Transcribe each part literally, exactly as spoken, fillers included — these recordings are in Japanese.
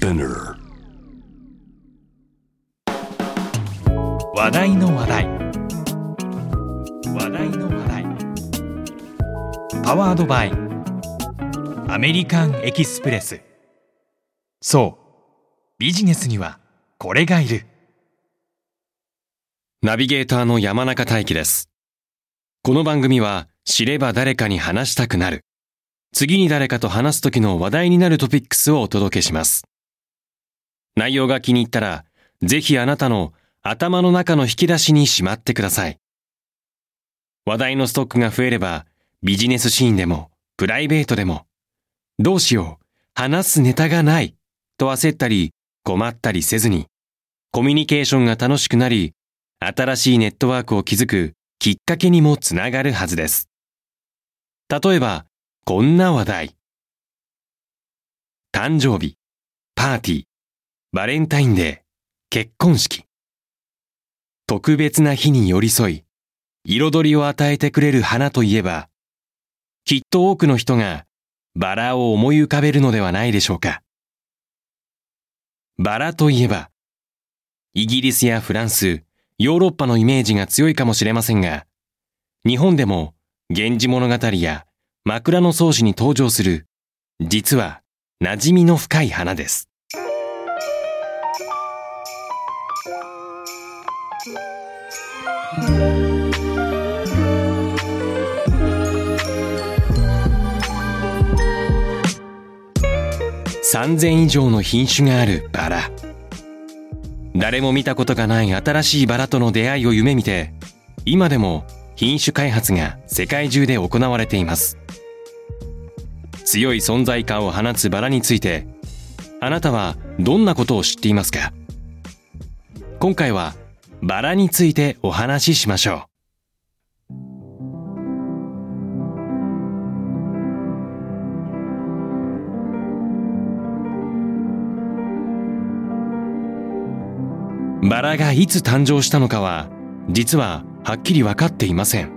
Spinner、 話題の話題、話題の話題、パワードバイアメリカンエキスプレス。そう、ビジネスにはこれがいる。ナビゲーターの山中大輝です。この番組は、知れば誰かに話したくなる、次に誰かと話す時の話題になるトピックスをお届けします。内容が気に入ったら、ぜひあなたの頭の中の引き出しにしまってください。話題のストックが増えれば、ビジネスシーンでもプライベートでも、どうしよう、話すネタがないと焦ったり困ったりせずに、コミュニケーションが楽しくなり、新しいネットワークを築くきっかけにもつながるはずです。例えば、こんな話題。誕生日、パーティー、バレンタインデー、結婚式。特別な日に寄り添い、彩りを与えてくれる花といえば、きっと多くの人がバラを思い浮かべるのではないでしょうか。バラといえば、イギリスやフランス、ヨーロッパのイメージが強いかもしれませんが、日本でも源氏物語や枕草子に登場する、実は馴染みの深い花です。さんぜん以上の品種があるバラ。誰も見たことがない新しいバラとの出会いを夢見て、今でも品種開発が世界中で行われています。強い存在感を放つバラについて、あなたはどんなことを知っていますか？今回はバラについてお話ししましょう。バラがいつ誕生したのかは、実ははっきり分かっていません。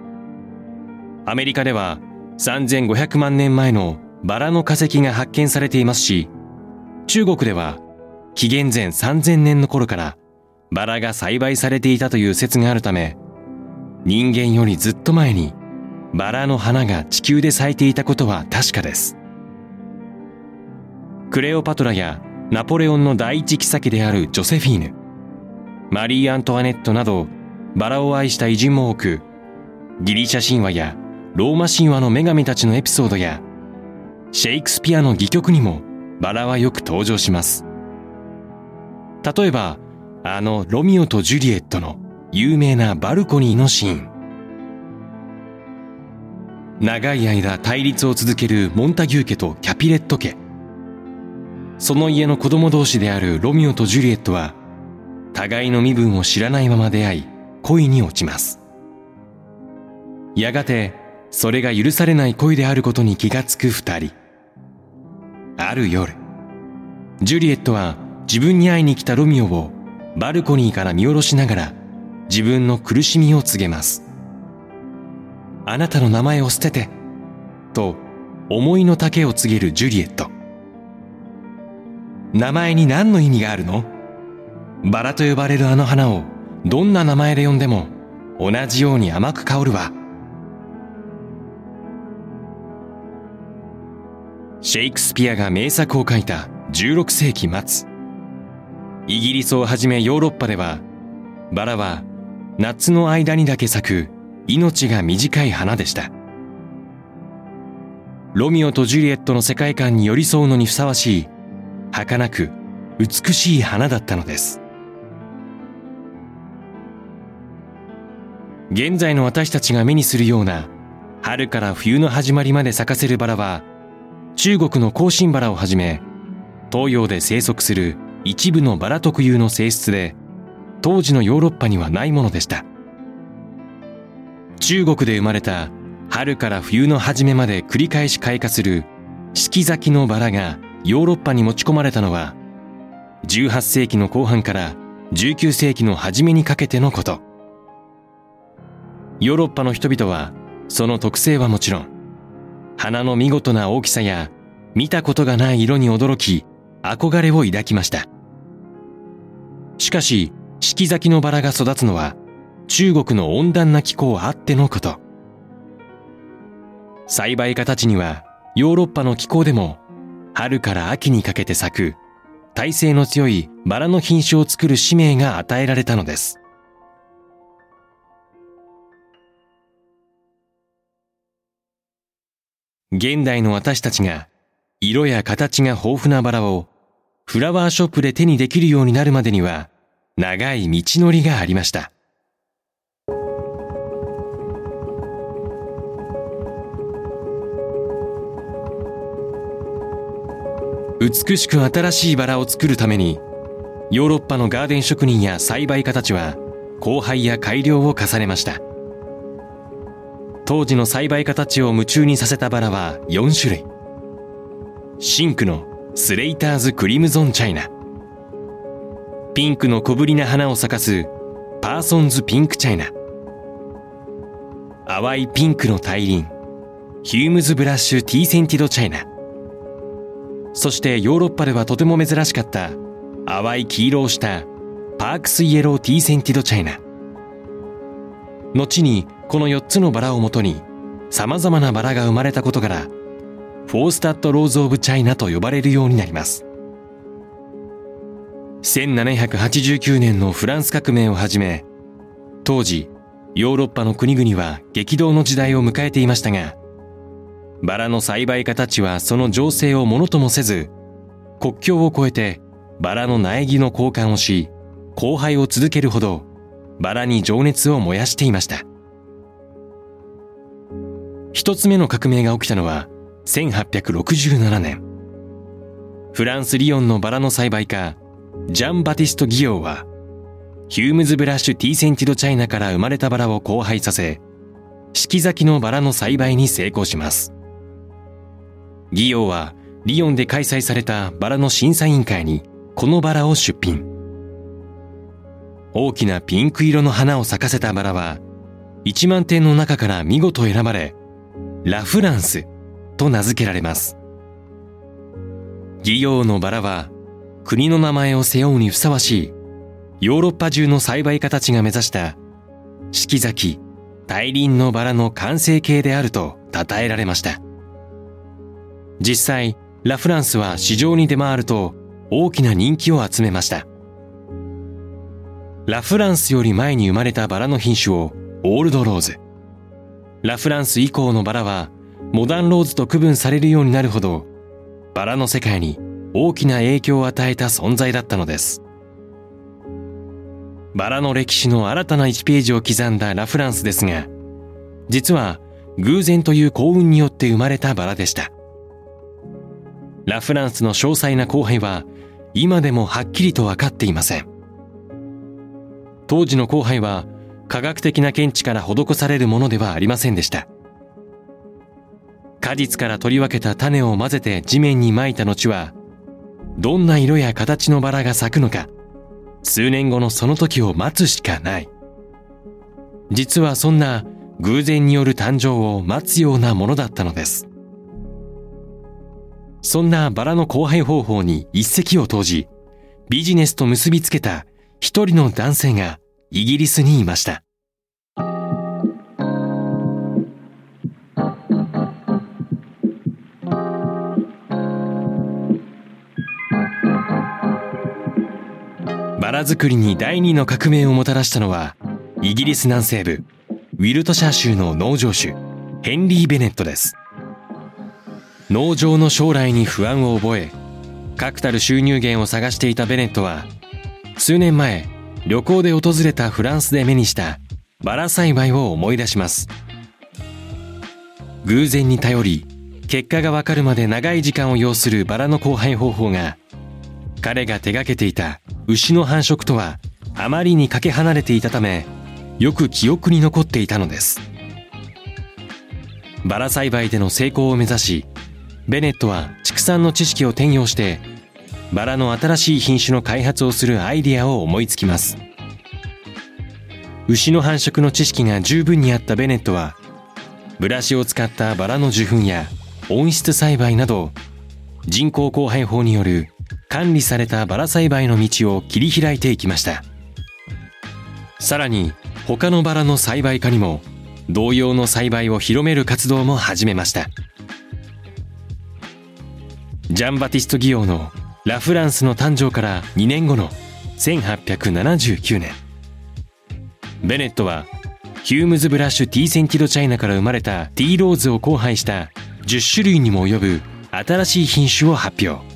アメリカではさんぜんごひゃくまんねんまえのバラの化石が発見されていますし、中国では紀元前さんぜんねんの頃からバラが栽培されていたという説があるため、人間よりずっと前にバラの花が地球で咲いていたことは確かです。クレオパトラやナポレオンの第一妃であるジョセフィーヌ、マリー・アントワネットなどバラを愛した偉人も多く、ギリシャ神話やローマ神話の女神たちのエピソードやシェイクスピアの戯曲にもバラはよく登場します。例えば、あのロミオとジュリエットの有名なバルコニーのシーン。長い間対立を続けるモンタギュー家とキャピレット家、その家の子供同士であるロミオとジュリエットは、互いの身分を知らないまま出会い、恋に落ちます。やがてそれが許されない恋であることに気がつく二人。ある夜、ジュリエットは自分に会いに来たロミオをバルコニーから見下ろしながら、自分の苦しみを告げます。あなたの名前を捨ててと思いの丈を告げるジュリエット。名前に何の意味があるの？バラと呼ばれるあの花をどんな名前で呼んでも同じように甘く香るわ。シェイクスピアが名作を書いたじゅうろくせいきまつ、イギリスをはじめヨーロッパでは、バラは夏の間にだけ咲く命が短い花でした。ロミオとジュリエットの世界観に寄り添うのにふさわしい、儚く美しい花だったのです。現在の私たちが目にするような、春から冬の始まりまで咲かせるバラは、中国の香辛バラをはじめ東洋で生息する一部のバラ特有の性質で、当時のヨーロッパにはないものでした。中国で生まれた春から冬の初めまで繰り返し開花する四季咲きのバラがヨーロッパに持ち込まれたのは、じゅうはっせいきの後半からじゅうきゅうせいきの初めにかけてのこと。ヨーロッパの人々はその特性はもちろん、花の見事な大きさや見たことがない色に驚き、憧れを抱きました。しかし、四季咲きのバラが育つのは中国の温暖な気候あってのこと。栽培家たちにはヨーロッパの気候でも春から秋にかけて咲く耐性の強いバラの品種を作る使命が与えられたのです。現代の私たちが色や形が豊富なバラをフラワーショップで手にできるようになるまでには長い道のりがありました。美しく新しいバラを作るために、ヨーロッパのガーデン職人や栽培家たちは交配や改良を重ねました。当時の栽培家たちを夢中にさせたバラはよんしゅるい。深紅のスレイターズクリムゾンチャイナ。ピンクの小ぶりな花を咲かすパーソンズピンクチャイナ。淡いピンクの大輪、ヒュームズブラッシュティーセンティドチャイナ。そしてヨーロッパではとても珍しかった淡い黄色をしたパークスイエローティーセンティドチャイナ。後にこのよっつのバラをもとに様々なバラが生まれたことから、フォースタッドローズオブチャイナと呼ばれるようになります。せんななひゃくはちじゅうきゅうねんのフランス革命をはじめ、当時ヨーロッパの国々は激動の時代を迎えていましたが、バラの栽培家たちはその情勢をものともせず、国境を越えてバラの苗木の交換をし、交配を続けるほどバラに情熱を燃やしていました。一つ目の革命が起きたのはせんはっぴゃくろくじゅうななねん。フランス・リヨンのバラの栽培家、ジャン・バティスト・ギヨーは、ヒュームズ・ブラッシュ・ティーセンティド・チャイナから生まれたバラを交配させ、四季咲きのバラの栽培に成功します。ギヨーは、リヨンで開催されたバラの審査委員会に、このバラを出品。大きなピンク色の花を咲かせたバラは、いちまんてんの中から見事選ばれ、ラ・フランスと名付けられます。ギヨーのバラは、国の名前を背負うにふさわしい、ヨーロッパ中の栽培家たちが目指した、四季咲き、大輪のバラの完成形であると称えられました。実際、ラ・フランスは市場に出回ると大きな人気を集めました。ラ・フランスより前に生まれたバラの品種をオールドローズ。ラ・フランス以降のバラはモダンローズと区分されるようになるほど、バラの世界に大きな影響を与えた存在だったのです。バラの歴史の新たないちページを刻んだラ・フランスですが、実は偶然という幸運によって生まれたバラでした。ラ・フランスの詳細な交配は今でもはっきりと分かっていません。当時の交配は科学的な見地から施されるものではありませんでした。果実から取り分けた種を混ぜて地面にまいた後は、どんな色や形のバラが咲くのか、数年後のその時を待つしかない。実はそんな偶然による誕生を待つようなものだったのです。そんなバラの交配方法に一石を投じ、ビジネスと結びつけた一人の男性がイギリスにいました。バラ作りに第二の革命をもたらしたのは、イギリス南西部、ウィルトシャー州の農場主、ヘンリー・ベネットです。農場の将来に不安を覚え、確たる収入源を探していたベネットは、数年前、旅行で訪れたフランスで目にしたバラ栽培を思い出します。偶然に頼り、結果がわかるまで長い時間を要するバラの交配方法が、彼が手がけていた牛の繁殖とはあまりにかけ離れていたため、よく記憶に残っていたのです。バラ栽培での成功を目指し、ベネットは畜産の知識を転用して、バラの新しい品種の開発をするアイディアを思いつきます。牛の繁殖の知識が十分にあったベネットは、ブラシを使ったバラの受粉や温室栽培など、人工交配法による管理されたバラ栽培の道を切り開いていきました。さらに他のバラの栽培家にも同様の栽培を広める活動も始めました。ジャンバティスト・ギオのラ・フランスの誕生からにねんごのせんはっぴゃくななじゅうきゅうねん、ベネットはヒュームズ・ブラッシュ・ティー・センティド・チャイナから生まれたティー・ローズを交配したじゅっしゅるいにも及ぶ新しい品種を発表。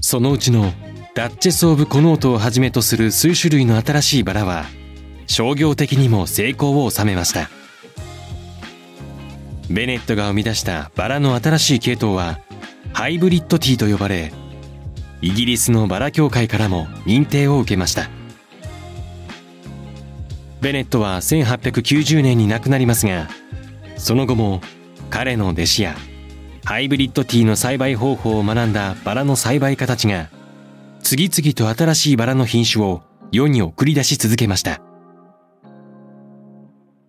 そのうちのダッチェス・オブ・コノートをはじめとする数種類の新しいバラは商業的にも成功を収めました。ベネットが生み出したバラの新しい系統はハイブリッドティーと呼ばれ、イギリスのバラ協会からも認定を受けました。ベネットはせんはっぴゃくきゅうじゅうねんに亡くなりますが、その後も彼の弟子やハイブリッドティーの栽培方法を学んだバラの栽培家たちが次々と新しいバラの品種を世に送り出し続けました。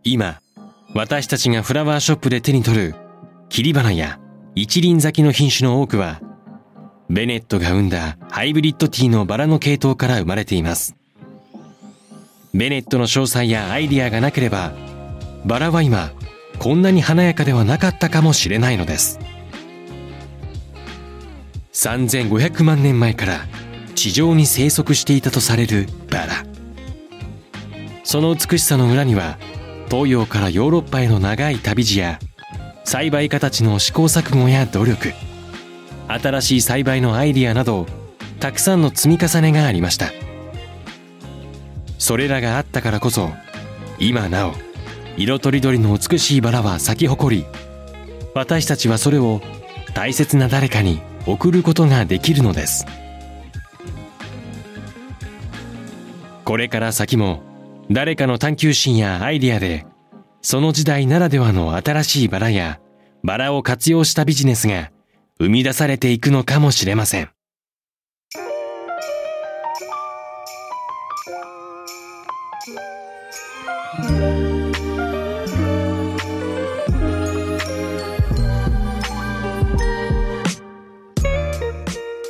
今、私たちがフラワーショップで手に取る切り花や一輪咲きの品種の多くは、ベネットが生んだハイブリッドティーのバラの系統から生まれています。ベネットの詳細やアイディアがなければ、バラは今こんなに華やかではなかったかもしれないのです。さんぜんごひゃくまんねんまえから地上に生息していたとされるバラ、その美しさの裏には東洋からヨーロッパへの長い旅路や栽培家たちの試行錯誤や努力、新しい栽培のアイディアなどたくさんの積み重ねがありました。それらがあったからこそ今なお色とりどりの美しいバラは咲き誇り、私たちはそれを大切な誰かに贈ることができるのです。これから先も誰かの探求心やアイディアでその時代ならではの新しいバラやバラを活用したビジネスが生み出されていくのかもしれません。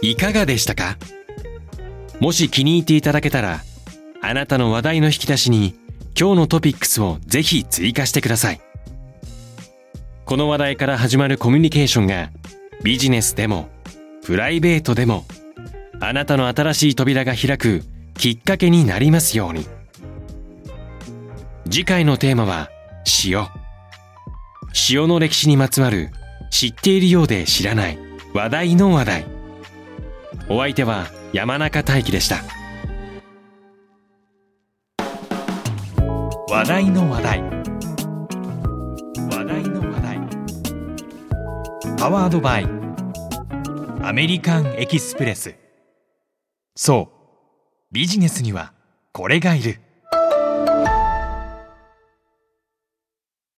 いかがでしたか？もし気に入っていただけたら、あなたの話題の引き出しに今日のトピックスをぜひ追加してください。この話題から始まるコミュニケーションがビジネスでもプライベートでもあなたの新しい扉が開くきっかけになりますように。次回のテーマは塩。塩の歴史にまつわる知っているようで知らない話題の話題。お相手は山中大輝でした。話題の話題、話題の話題、パワードバイアメリカンエキスプレス。そう、ビジネスにはこれがいる。